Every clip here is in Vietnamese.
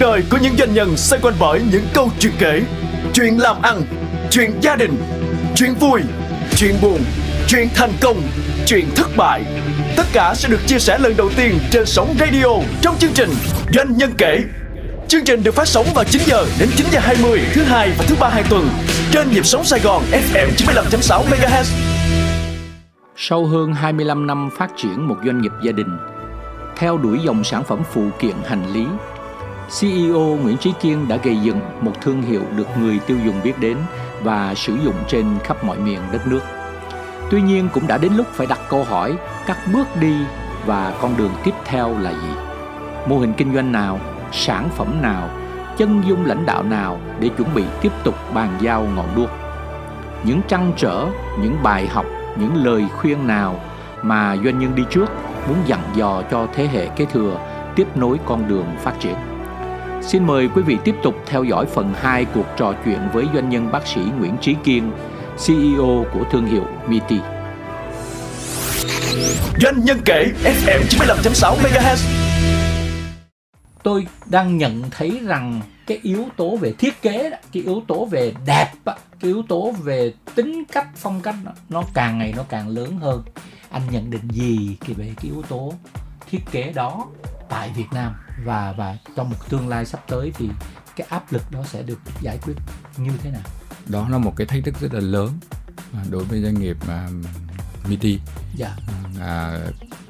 đời của những doanh nhân xoay quanh bởi những câu chuyện kể, chuyện làm ăn, chuyện gia đình, chuyện vui, chuyện buồn, chuyện thành công, chuyện thất bại. Tất cả sẽ được chia sẻ lần đầu tiên trên sóng radio trong chương trình Doanh Nhân Kể. Chương trình được phát sóng vào 9 giờ đến 9 giờ 20 thứ Hai và thứ Ba hàng tuần trên nhịp sóng Sài Gòn FM 95.6 MHz. Sau hơn 25 năm phát triển một doanh nghiệp gia đình, theo đuổi dòng sản phẩm phụ kiện hành lý, CEO Nguyễn Trí Kiên đã gây dựng một thương hiệu được người tiêu dùng biết đến và sử dụng trên khắp mọi miền đất nước. Tuy nhiên cũng đã đến lúc phải đặt câu hỏi các bước đi và con đường tiếp theo là gì? Mô hình kinh doanh nào? Sản phẩm nào? Chân dung lãnh đạo nào để chuẩn bị tiếp tục bàn giao ngọn đuốc? Những trăn trở, những bài học, những lời khuyên nào mà doanh nhân đi trước muốn dặn dò cho thế hệ kế thừa tiếp nối con đường phát triển? Xin mời quý vị tiếp tục theo dõi phần 2 cuộc trò chuyện với doanh nhân bác sĩ Nguyễn Trí Kiên, CEO của thương hiệu Miti. Doanh Nhân Kể FM 95.6 MHz. Tôi đang nhận thấy rằng cái yếu tố về thiết kế, cái yếu tố về đẹp, cái yếu tố về tính cách, phong cách nó càng ngày nó càng lớn hơn. Anh nhận định gì về cái yếu tố thiết kế đó tại Việt Nam và trong một tương lai sắp tới thì cái áp lực đó sẽ được giải quyết như thế nào? Đó là một cái thách thức rất là lớn đối với doanh nghiệp Miti. Dạ.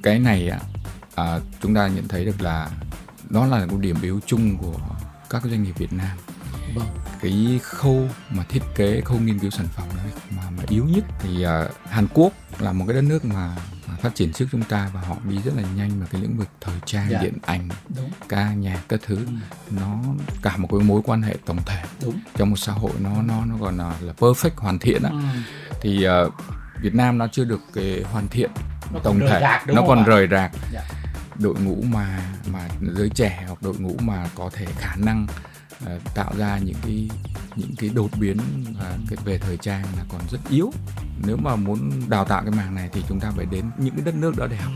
Cái này chúng ta nhận thấy được là đó là một điểm yếu chung của các doanh nghiệp Việt Nam. Vâng. Cái khâu mà thiết kế, khâu nghiên cứu sản phẩm mà yếu nhất thì Hàn Quốc là một cái đất nước mà phát triển trước chúng ta và họ đi rất là nhanh vào cái lĩnh vực thời trang, dạ, điện ảnh, đúng, ca nhạc, các thứ. Nó cả một cái mối quan hệ tổng thể, đúng, trong một xã hội nó gọi là perfect, hoàn thiện á. Thì Việt Nam nó chưa được cái hoàn thiện tổng thể, nó còn rời rạc. Dạ. Đội ngũ mà giới trẻ hoặc đội ngũ mà có thể khả năng tạo ra những cái đột biến về thời trang là còn rất yếu. Nếu mà muốn đào tạo cái mảng này thì chúng ta phải đến những cái đất nước đó để học,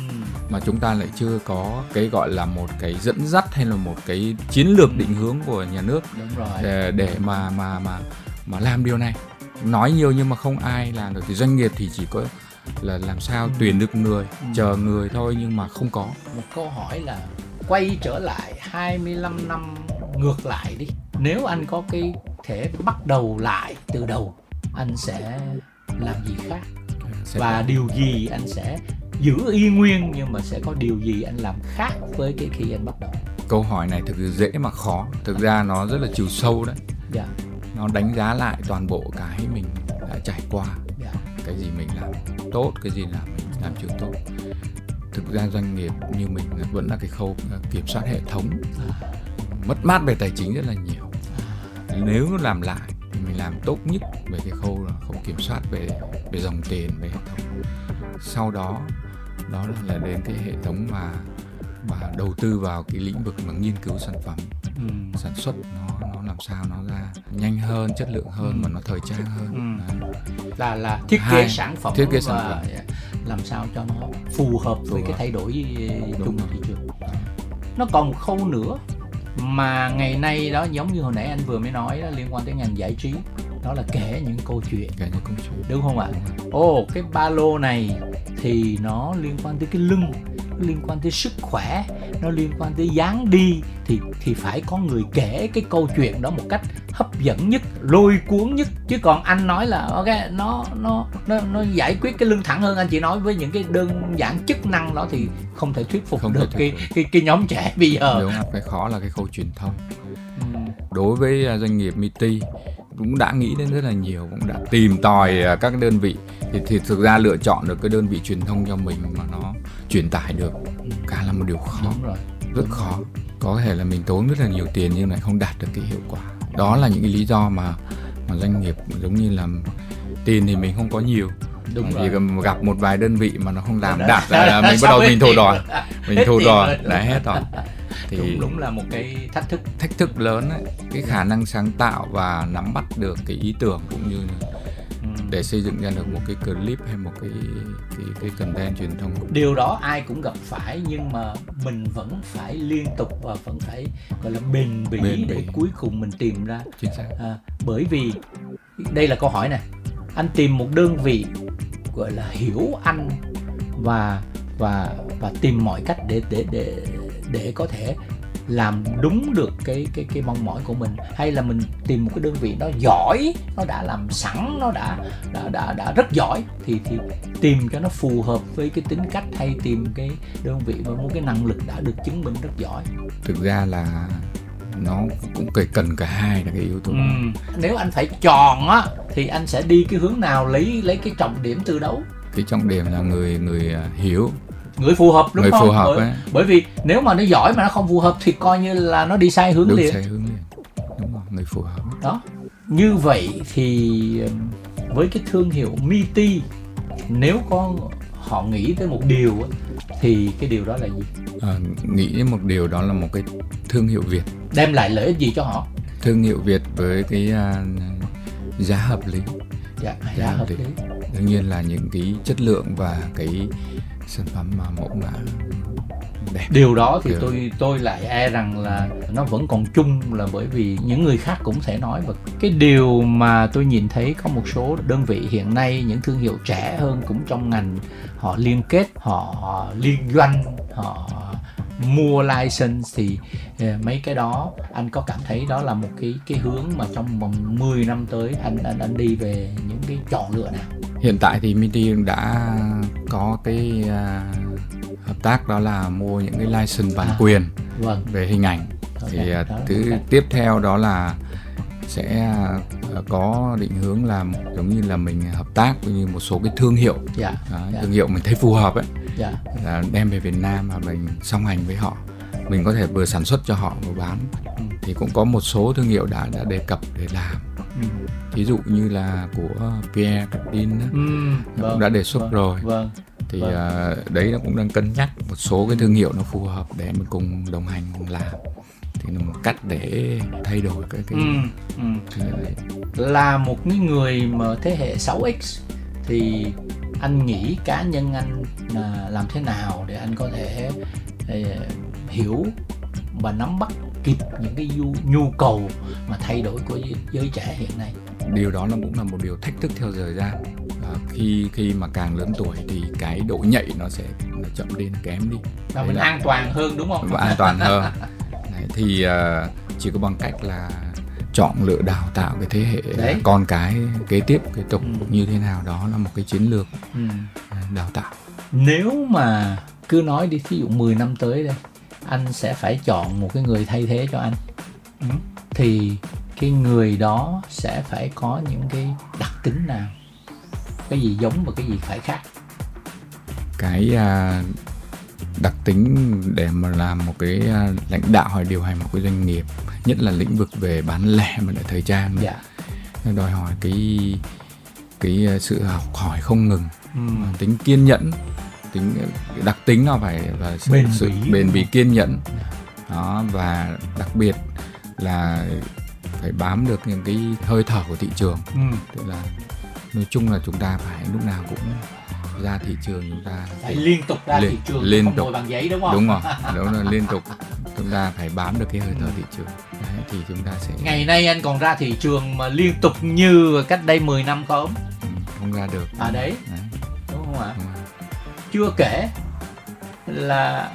mà chúng ta lại chưa có cái gọi là một cái dẫn dắt hay là một cái chiến lược định hướng của nhà nước để mà làm điều này. Nói nhiều nhưng mà không ai làm được. Thì doanh nghiệp thì chỉ có là làm sao tuyển được người, chờ người thôi, nhưng mà không có. Một câu hỏi là quay trở lại 25 năm ngược lại đi. Nếu anh có cái thể bắt đầu lại từ đầu, anh sẽ làm gì khác? Và điều gì anh sẽ giữ y nguyên nhưng mà sẽ có điều gì anh làm khác với cái khi anh bắt đầu? Câu hỏi này thực sự dễ mà khó. Thực ra nó rất là chiều sâu đấy. Dạ. Nó đánh giá lại toàn bộ cái mình đã trải qua. Dạ. Cái gì mình làm tốt, cái gì làm mình làm chưa tốt. Thực ra doanh nghiệp như mình vẫn là cái khâu kiểm soát hệ thống, mất mát về tài chính rất là nhiều. Nếu làm lại thì mình làm tốt nhất về cái khâu là khâu kiểm soát về dòng tiền, về hệ thống. Sau đó là đến cái hệ thống mà đầu tư vào cái lĩnh vực mà nghiên cứu sản phẩm, sản xuất nó làm sao nó ra nhanh hơn, chất lượng hơn, mà nó thời trang hơn. Là thiết kế sản phẩm, thiết kế sản phẩm làm sao cho nó phù hợp với cái thay đổi chung của thị trường. Nó còn một khâu nữa mà ngày nay đó, giống như hồi nãy anh vừa mới nói đó, liên quan tới ngành giải trí, đó là kể những câu chuyện, đúng không ạ? Cái ba lô này thì nó liên quan tới cái lưng, nó liên quan tới sức khỏe, nó liên quan tới dáng đi, thì phải có người kể cái câu chuyện đó một cách hấp dẫn nhất, lôi cuốn nhất. Chứ còn anh nói là ok, nó giải quyết cái lưng thẳng hơn, anh chỉ nói với những cái đơn giản chức năng đó thì không thể thuyết phục được cái nhóm trẻ bây giờ. Đúng, cái khó là cái khâu truyền thông. Đối với doanh nghiệp Miti cũng đã nghĩ đến rất là nhiều, cũng đã tìm tòi các đơn vị thì thực ra lựa chọn được cái đơn vị truyền thông cho mình mà nó truyền tải được cả là một điều khó, rất khó. Có thể là mình tốn rất là nhiều tiền nhưng lại không đạt được cái hiệu quả. Đó là những cái lý do mà doanh nghiệp giống như là tiền thì mình không có nhiều, chỉ gặp một vài đơn vị mà nó không làm đạt là mình bắt đầu mình thù đòi là hết rồi. Thì đúng là một cái thách thức lớn ấy. Cái khả năng sáng tạo và nắm bắt được cái ý tưởng cũng như để xây dựng ra được một cái clip hay một cái content truyền thông. Điều đó ai cũng gặp phải, nhưng mà mình vẫn phải liên tục và vẫn phải gọi là bền bỉ để cuối cùng mình tìm ra. Chính xác. Bởi vì đây là câu hỏi này, anh tìm một đơn vị gọi là hiểu anh và tìm mọi cách để có thể làm đúng được cái mong mỏi của mình, hay là mình tìm một cái đơn vị nó giỏi, nó đã làm sẵn, nó đã rất giỏi thì tìm cho nó phù hợp với cái tính cách, hay tìm cái đơn vị với một cái năng lực đã được chứng minh rất giỏi. Thực ra là nó cũng cần cả hai là cái yếu tố. Nếu anh phải chọn á thì anh sẽ đi cái hướng nào, lấy cái trọng điểm từ đâu? Cái trọng điểm là người hiểu, người phù hợp, đúng người không? Phù hợp bởi vì nếu mà nó giỏi mà nó không phù hợp thì coi như là nó đi sai hướng liền. Sai hướng liền. Đúng rồi, người phù hợp. Đó. Như vậy thì với cái thương hiệu Miti, nếu có họ nghĩ tới một điều thì cái điều đó là gì? Nghĩ một điều đó là một cái thương hiệu Việt. Đem lại lợi ích gì cho họ? Thương hiệu Việt với cái giá hợp lý. Dạ, giá hợp lý. Đương nhiên là những cái chất lượng và cái sản phẩm mà mẫu mã đẹp. Điều đó thì tôi lại e rằng là nó vẫn còn chung, là bởi vì những người khác cũng sẽ nói. Và cái điều mà tôi nhìn thấy có một số đơn vị hiện nay, những thương hiệu trẻ hơn cũng trong ngành, họ liên kết, họ liên doanh, họ mua license, thì mấy cái đó anh có cảm thấy đó là một cái hướng mà trong vòng 10 năm tới anh đi về những cái chọn lựa nào? Hiện tại thì Miti đã có cái hợp tác, đó là mua những cái license bản quyền về hình ảnh. Tiếp theo đó là sẽ có định hướng là giống như là mình hợp tác với một số cái thương hiệu, thương hiệu mình thấy phù hợp ấy, là đem về Việt Nam và mình song hành với họ, mình có thể vừa sản xuất cho họ vừa bán. Thì cũng có một số thương hiệu đã đề cập để làm. Ví dụ như là của Pierre Cardin cũng đã đề xuất rồi. Đấy nó cũng đang cân nhắc một số cái thương hiệu nó phù hợp để mình cùng đồng hành cùng làm. Thì là một cách để thay đổi cái này. Là một người mà thế hệ 6X thì anh nghĩ cá nhân anh làm thế nào để anh có thể hiểu và nắm bắt kịp những cái nhu cầu mà thay đổi của giới trẻ hiện nay? Điều đó nó cũng là một điều thách thức theo thời gian. Khi mà càng lớn tuổi thì cái độ nhạy nó sẽ chậm lên, kém đi. Và mình an toàn hơn, đúng không? Và an toàn hơn. Thì chỉ có bằng cách là chọn lựa đào tạo cái thế hệ con cái kế tiếp, kế tục như thế nào đó là một cái chiến lược đào tạo. Nếu mà cứ nói đi, ví dụ 10 năm tới đây anh sẽ phải chọn một cái người thay thế cho anh, thì cái người đó sẽ phải có những cái đặc tính nào, cái gì giống và cái gì phải khác? Cái đặc tính để mà làm một cái lãnh đạo hay điều hành một cái doanh nghiệp, nhất là lĩnh vực về bán lẻ mà lại thời trang, đòi hỏi cái sự học hỏi không ngừng, tính kiên nhẫn, đặc tính nó phải sự bền bỉ, kiên nhẫn đó, và đặc biệt là phải bám được những cái hơi thở của thị trường. Tức là nói chung là chúng ta phải lúc nào cũng ra thị trường, chúng ta phải liên tục ra thị trường, không ngồi bằng giấy, đúng không? Đúng rồi, đúng là liên tục chúng ta phải bám được cái hơi thở thị trường. Đấy, thì chúng ta sẽ... Ngày nay anh còn ra thị trường mà liên tục như cách đây 10 năm không? Không ra được. Đấy. Đúng không ạ? Chưa kể là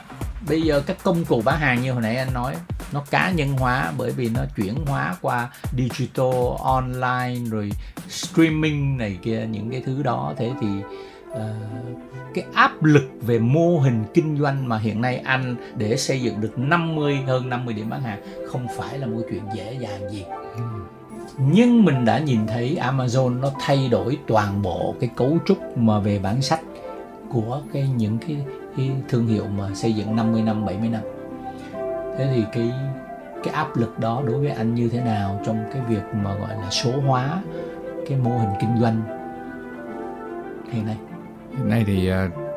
bây giờ các công cụ bán hàng như hồi nãy anh nói, nó cá nhân hóa bởi vì nó chuyển hóa qua digital, online, rồi streaming này kia, những cái thứ đó. Thế thì cái áp lực về mô hình kinh doanh mà hiện nay anh để xây dựng được hơn 50 điểm bán hàng không phải là một chuyện dễ dàng gì. Nhưng mình đã nhìn thấy Amazon nó thay đổi toàn bộ cái cấu trúc mà về bản sách của những cái thương hiệu mà xây dựng 50 năm, 70 năm. Thế thì cái áp lực đó đối với anh như thế nào trong cái việc mà gọi là số hóa cái mô hình kinh doanh hiện nay? Hiện nay thì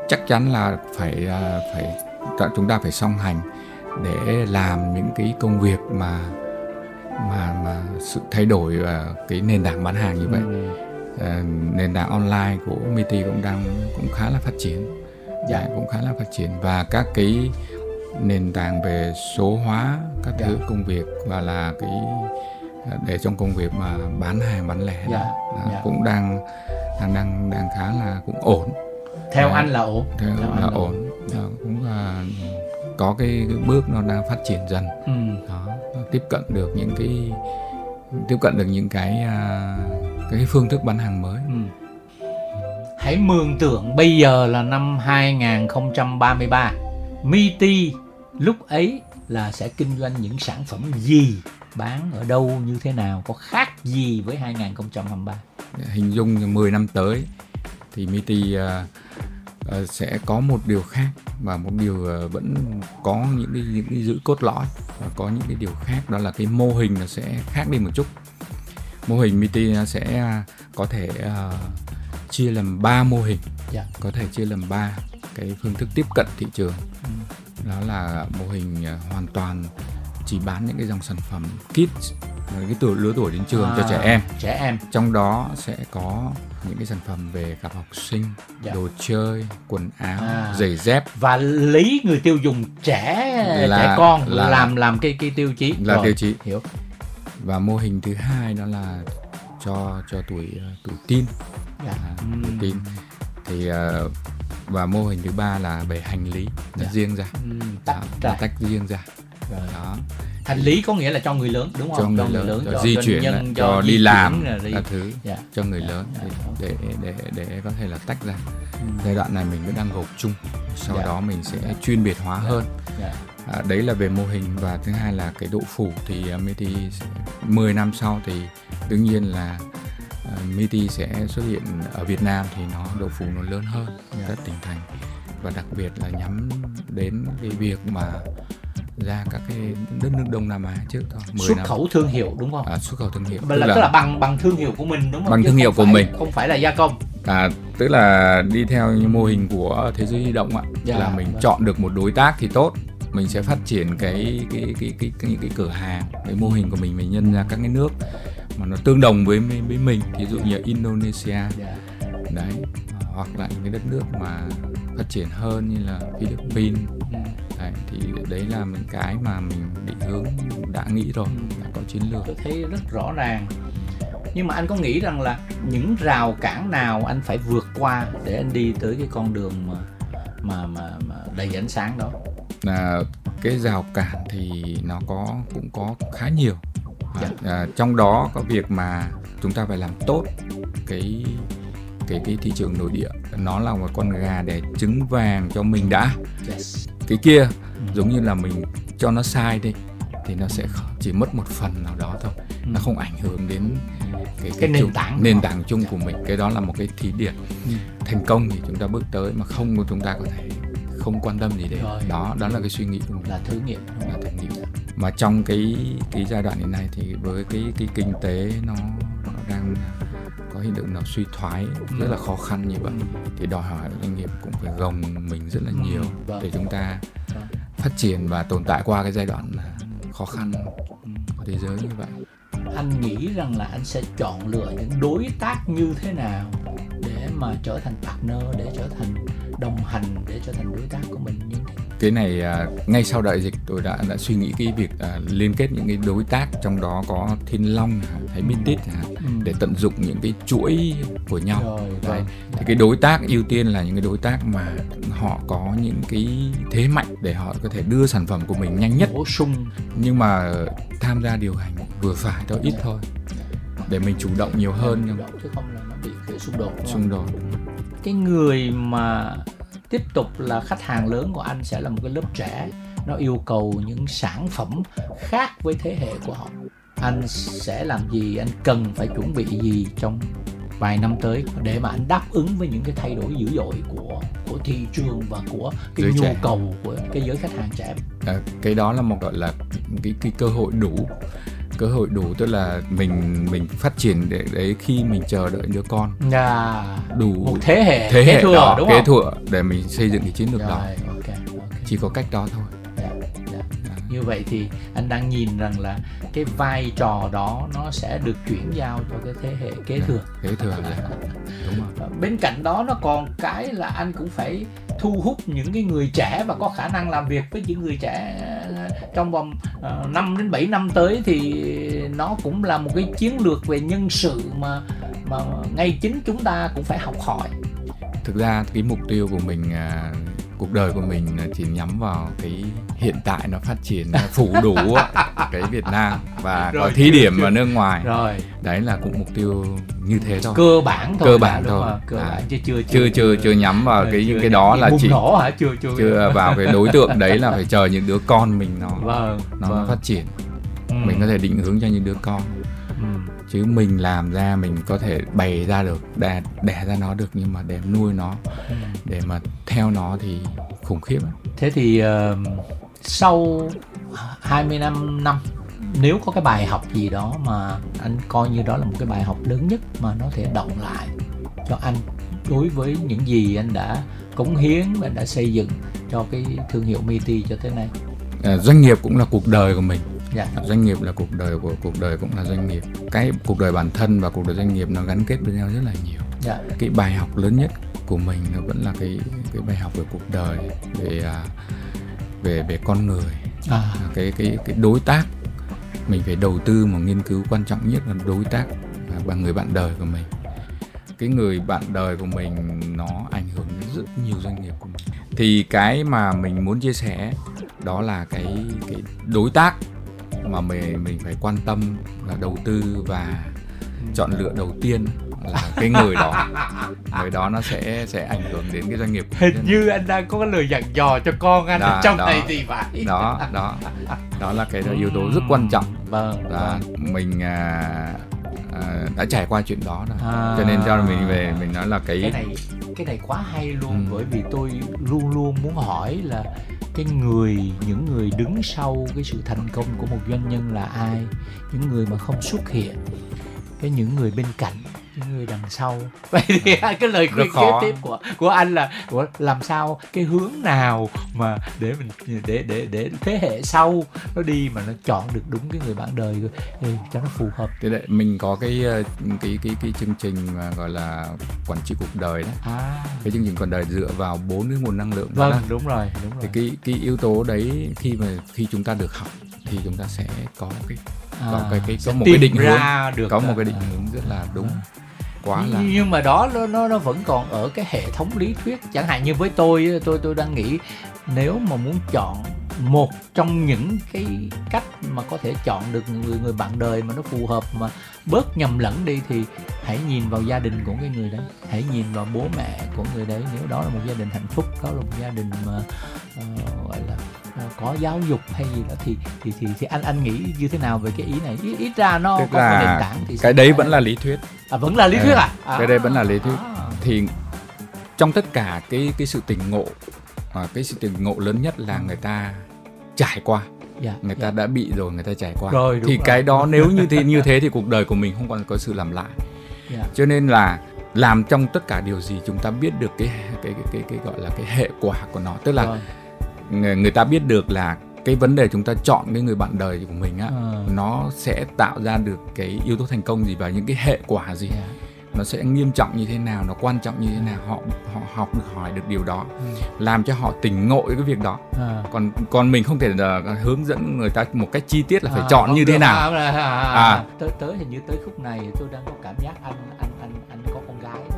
chắc chắn là phải chúng ta phải song hành để làm những cái công việc mà sự thay đổi cái nền tảng bán hàng như vậy. nền tảng online của Miti cũng khá là phát triển, cũng khá là phát triển, và các cái nền tảng về số hóa các thứ công việc, và là cái để trong công việc mà bán hàng bán lẻ cũng đang khá là cũng ổn. Theo anh là ổn. Cũng là có cái bước nó đang phát triển dần. Đó, tiếp cận được những cái cái phương thức bán hàng mới. Hãy mường tượng bây giờ là năm 2033, Miti lúc ấy là sẽ kinh doanh những sản phẩm gì, bán ở đâu, như thế nào, có khác gì với 2023? Hình dung 10 năm tới thì Miti sẽ có một điều khác, và một điều vẫn có những cái giữ cốt lõi, và có những cái điều khác, đó là cái mô hình nó sẽ khác đi một chút. Mô hình Miti sẽ có thể chia làm 3 mô hình, có thể chia làm 3 cái phương thức tiếp cận thị trường. Đó là mô hình hoàn toàn chỉ bán những cái dòng sản phẩm kids, cái lứa tuổi đến trường cho trẻ em. Trong đó sẽ có những cái sản phẩm về cặp học sinh, đồ chơi, quần áo, giày dép, và lý người tiêu dùng trẻ con làm cái tiêu chí là rồi. Tiêu chí hiểu. Và mô hình thứ hai đó là cho tuổi teen. Tuổi teen thì và mô hình thứ ba là về hành lý, riêng ra, tách riêng ra. Đó. Hành lý có nghĩa là cho người lớn, đúng không? Cho người lớn, cho di chuyển, cho đi làm, các thứ cho người lớn, để có thể là tách ra. Giai đoạn này mình vẫn đang gộp chung, sau đó mình sẽ chuyên biệt hóa hơn. Đấy là về mô hình. Và thứ hai là cái độ phủ thì Miti 10 năm sau thì đương nhiên là Miti sẽ xuất hiện ở Việt Nam thì nó độ phủ nó lớn hơn các tỉnh thành, và đặc biệt là nhắm đến cái việc mà ra các cái đất nước Đông Nam Á trước thôi. Xuất khẩu thương hiệu, đúng không? Xuất khẩu thương hiệu. Tức là bằng thương hiệu của mình, đúng không? Bằng thương hiệu của mình. Không phải là gia công. Tức là đi theo mô hình của Thế Giới Di Động ạ. Là mình chọn được một đối tác thì tốt, mình sẽ phát triển cái cửa hàng, cái mô hình của mình nhân ra các cái nước mà nó tương đồng với mình, ví dụ như Indonesia. Đấy, hoặc là những cái đất nước mà phát triển hơn như là Philippines. Thì đấy là những cái mà mình định hướng, đã nghĩ rồi, đã có chiến lược. Tôi thấy rất rõ ràng. Nhưng mà anh có nghĩ rằng là những rào cản nào anh phải vượt qua để anh đi tới cái con đường mà đầy ánh sáng đó? Cái rào cản thì nó cũng có khá nhiều. Trong đó có việc mà chúng ta phải làm tốt cái thị trường nội địa, nó là một con gà để trứng vàng cho mình đã. Cái kia giống như là mình cho nó sai đi thì nó sẽ chỉ mất một phần nào đó thôi, nó không ảnh hưởng đến cái nền tảng chung của mình. Cái đó là một cái thí điểm thành công thì chúng ta bước tới, mà không chúng ta có thể không quan tâm gì đến đó là cái suy nghĩ của mình, là thử nghiệm. Mà trong cái giai đoạn hiện nay thì với cái kinh tế nó đang có hiện tượng nào suy thoái rất là khó khăn như vậy, thì đòi hỏi doanh nghiệp cũng phải gồng mình rất là nhiều để chúng ta phát triển và tồn tại qua cái giai đoạn khó khăn của thế giới như vậy. Anh nghĩ rằng là anh sẽ chọn lựa những đối tác như thế nào để mà trở thành partner, để trở thành đồng hành, để trở thành đối tác của mình như thế? Cái này ngay sau đại dịch tôi đã suy nghĩ cái việc liên kết những cái đối tác, trong đó có Thiên Long hay Miti để tận dụng những cái chuỗi của nhau. Thì cái đối tác ưu tiên là những cái đối tác mà họ có những cái thế mạnh để họ có thể đưa sản phẩm của mình nhanh nhất, nhưng mà tham gia điều hành vừa phải thôi, ít thôi, để mình chủ động nhiều hơn, chứ không là nó bị cái xung đột. Cái người mà tiếp tục là khách hàng lớn của anh sẽ là một cái lớp trẻ, nó yêu cầu những sản phẩm khác với thế hệ của họ. Anh sẽ làm gì, anh cần phải chuẩn bị gì trong vài năm tới để mà anh đáp ứng với những cái thay đổi dữ dội của thị trường và của cái giới nhu trẻ. Cầu của cái giới khách hàng trẻ? Cái đó là một gọi là cái cơ hội đủ, tức là mình phát triển để đấy, khi mình chờ đợi đứa con đủ một thế hệ đó, đúng không? Kế thừa để mình xây dựng cái chiến lược đó. Chỉ có cách đó thôi. Như Như vậy thì anh đang nhìn rằng là cái vai trò đó nó sẽ được chuyển giao cho cái thế hệ kế thừa. Kế thừa rồi. Đúng rồi. Bên cạnh đó nó còn cái là anh cũng phải thu hút những cái người trẻ và có khả năng làm việc với những người trẻ trong vòng 5 đến 7 năm tới, thì nó cũng là một cái chiến lược về nhân sự mà ngay chính chúng ta cũng phải học hỏi. Thực ra cái mục tiêu của mình, cuộc đời của mình chỉ nhắm vào cái hiện tại nó phát triển phủ đủ cái Việt Nam và rồi, có thí điểm ở nước ngoài. Rồi. Đấy là cũng mục tiêu như thế thôi. Cơ bản thôi. Chứ chưa nhắm vào cái đó là chỉ nổ hả? Chưa vào cái đối tượng đấy, là phải chờ những đứa con mình nó phát triển. Mình có thể định hướng cho những đứa con. Chứ mình làm ra, mình có thể bày ra được, đẻ ra nó được, nhưng mà để nuôi nó, để mà theo nó thì khủng khiếp. Thế thì sau 25 năm, nếu có cái bài học gì đó mà anh coi như đó là một cái bài học lớn nhất mà nó thể động lại cho anh đối với những gì anh đã cống hiến và đã xây dựng cho cái thương hiệu Miti cho tới nay? Doanh nghiệp cũng là cuộc đời của mình. Dạ. Doanh nghiệp là cuộc đời, của cuộc đời cũng là doanh nghiệp. Cái cuộc đời bản thân và cuộc đời doanh nghiệp nó gắn kết với nhau rất là nhiều. Dạ. Cái bài học lớn nhất của mình nó vẫn là cái bài học về cuộc đời, về con người, cái đối tác. Mình phải đầu tư một nghiên cứu quan trọng nhất là đối tác và người bạn đời của mình. Cái người bạn đời của mình nó ảnh hưởng đến rất nhiều doanh nghiệp của mình. Thì cái mà mình muốn chia sẻ đó là cái đối tác mà mình phải quan tâm là đầu tư và chọn lựa đầu tiên là cái người đó. Người đó nó sẽ ảnh hưởng đến cái doanh nghiệp. Hình như anh đang có lời dặn dò cho con anh đó, trong đó, này thì vậy. Đó là cái yếu tố rất quan trọng. Mình đã trải qua chuyện đó rồi. Cho nên cho mình về mình nói là cái này quá hay luôn. Bởi vì tôi luôn luôn muốn hỏi là những người đứng sau cái sự thành công của một doanh nhân là ai, những người mà không xuất hiện, những người bên cạnh, những người đằng sau. Vậy thì cái lời khuyên kế tiếp của anh là làm sao cái hướng nào mà để mình để thế hệ sau nó đi mà nó chọn được đúng cái người bạn đời cho nó phù hợp. Thế đấy, mình có cái chương trình mà gọi là quản trị cuộc đời đó. Cái chương trình cuộc đời dựa vào 4 cái nguồn năng lượng. Vâng, đúng rồi. Thì cái yếu tố đấy khi chúng ta được học thì chúng ta sẽ có một cái định hướng rất là đúng. Nhưng mà đó nó vẫn còn ở cái hệ thống lý thuyết. Chẳng hạn như với tôi đang nghĩ nếu mà muốn chọn một trong những cái cách mà có thể chọn được người bạn đời mà nó phù hợp mà bớt nhầm lẫn đi, thì hãy nhìn vào gia đình của cái người đấy, hãy nhìn vào bố mẹ của người đấy. Nếu đó là một gia đình hạnh phúc, đó là một gia đình mà gọi là có giáo dục hay gì đó, thì anh nghĩ như thế nào về cái ý này? Ít ra nó tức có một nền tảng thì cái đấy vẫn là lý thuyết. Vẫn là lý thuyết à? Cái đấy vẫn là lý thuyết. Thì trong tất cả cái sự tỉnh ngộ, cái sự tỉnh ngộ lớn nhất là người ta trải qua. Người ta đã bị rồi, người ta trải qua rồi, thì rồi. Cái đó nếu như thế thì cuộc đời của mình không còn có sự làm lại. Cho nên là làm trong tất cả điều gì chúng ta biết được cái gọi là cái hệ quả của nó. Tức là người ta biết được là cái vấn đề chúng ta chọn cái người bạn đời của mình nó sẽ tạo ra được cái yếu tố thành công gì và những cái hệ quả gì, nó sẽ nghiêm trọng như thế nào, nó quan trọng như thế nào. Họ học được, hỏi được điều đó, làm cho họ tỉnh ngộ cái việc đó. Còn mình không thể hướng dẫn người ta một cách chi tiết là phải chọn như thế nào. Tới hình như tới khúc này tôi đang có cảm giác anh có con gái đó.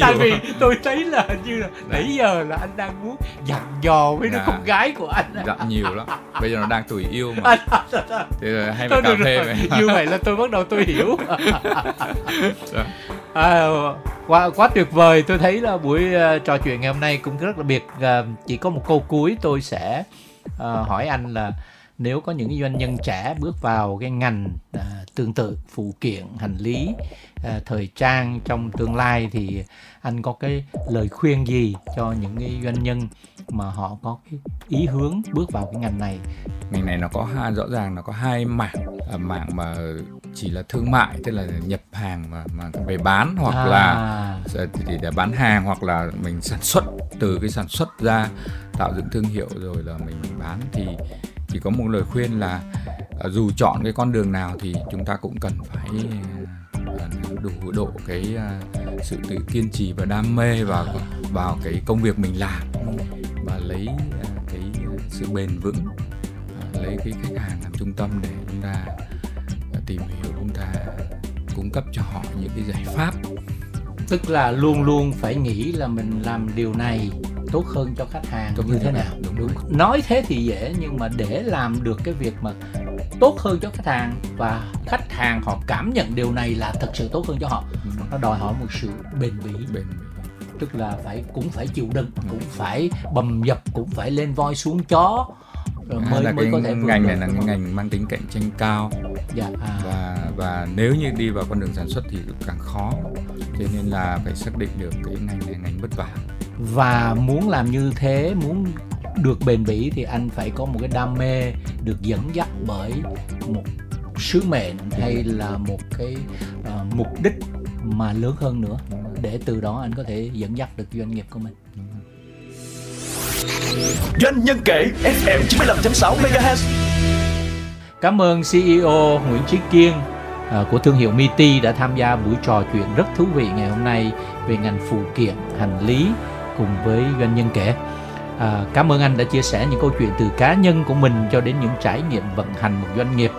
Tại vì tôi thấy là hình như là nãy giờ là anh đang muốn dặn dò với đứa con gái của anh. Dặn nhiều lắm. Bây giờ nó đang tuổi yêu mà. Thì hay mà cà phê vậy. Như vậy là tôi bắt đầu tôi hiểu. Quá tuyệt vời. Tôi thấy là buổi trò chuyện ngày hôm nay cũng rất đặc biệt. Chỉ có một câu cuối tôi sẽ hỏi anh là nếu có những doanh nhân trẻ bước vào cái ngành tương tự phụ kiện, hành lý, thời trang trong tương lai thì anh có cái lời khuyên gì cho những cái doanh nhân mà họ có cái ý hướng bước vào cái ngành này? Ngành này nó có rõ ràng nó có hai mảng, mảng mà chỉ là thương mại, tức là nhập hàng mà về bán hoặc là để bán hàng, hoặc là mình sản xuất, từ cái sản xuất ra tạo dựng thương hiệu rồi là mình bán, thì chỉ có một lời khuyên là dù chọn cái con đường nào thì chúng ta cũng cần phải đủ độ cái sự tự kiên trì và đam mê vào cái công việc mình làm, và lấy cái sự bền vững, lấy cái khách hàng làm trung tâm để chúng ta tìm hiểu, chúng ta cung cấp cho họ những cái giải pháp. Tức là luôn luôn phải nghĩ là mình làm điều này tốt hơn cho khách hàng như thế nào. Đúng. Nói thế thì dễ, nhưng mà để làm được cái việc mà tốt hơn cho khách hàng và khách hàng họ cảm nhận điều này là thật sự tốt hơn cho họ, nó đòi hỏi một sự bền bỉ. Tức là cũng phải chịu đựng, cũng phải bầm dập, cũng phải lên voi xuống chó rồi mới có thể. Ngành này là ngành mang tính cạnh tranh cao, và nếu như đi vào con đường sản xuất thì càng khó, cho nên là phải xác định được cái ngành này ngành vất vả. Và muốn làm như thế, muốn được bền bỉ thì anh phải có một cái đam mê được dẫn dắt bởi một sứ mệnh hay là một cái mục đích mà lớn hơn nữa, để từ đó anh có thể dẫn dắt được doanh nghiệp của mình. Doanh Nhân Kể FM 95.6 MHz. Cảm ơn CEO Nguyễn Trí Kiên của thương hiệu Miti đã tham gia buổi trò chuyện rất thú vị ngày hôm nay về ngành phụ kiện, hành lý cùng với Doanh Nhân Kể. Cảm ơn anh đã chia sẻ những câu chuyện từ cá nhân của mình cho đến những trải nghiệm vận hành một doanh nghiệp,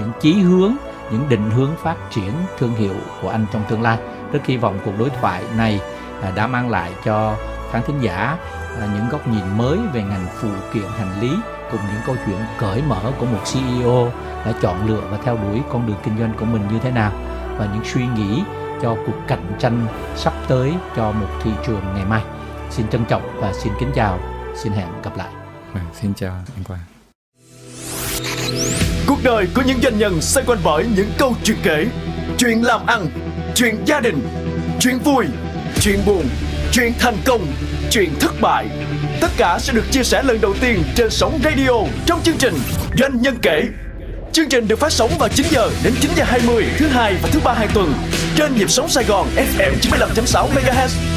những chí hướng, những định hướng phát triển thương hiệu của anh trong tương lai. Rất hy vọng cuộc đối thoại này đã mang lại cho khán thính giả những góc nhìn mới về ngành phụ kiện, hành lý cùng những câu chuyện cởi mở của một CEO đã chọn lựa và theo đuổi con đường kinh doanh của mình như thế nào, và những suy nghĩ cho cuộc cạnh tranh sắp tới cho một thị trường ngày mai. Xin trân trọng và xin kính chào, xin hẹn gặp lại. Xin chào anh Quang. Cuộc đời của những doanh nhân xoay quanh bởi những câu chuyện kể, chuyện làm ăn, chuyện gia đình, chuyện vui, chuyện buồn, chuyện thành công, chuyện thất bại. Tất cả sẽ được chia sẻ lần đầu tiên trên sóng radio trong chương trình Doanh Nhân Kể. Chương trình được phát sóng vào 9 giờ đến 9 giờ 20 thứ Hai và thứ Ba hàng tuần trên nhịp sóng Sài Gòn FM 95.6 MHz.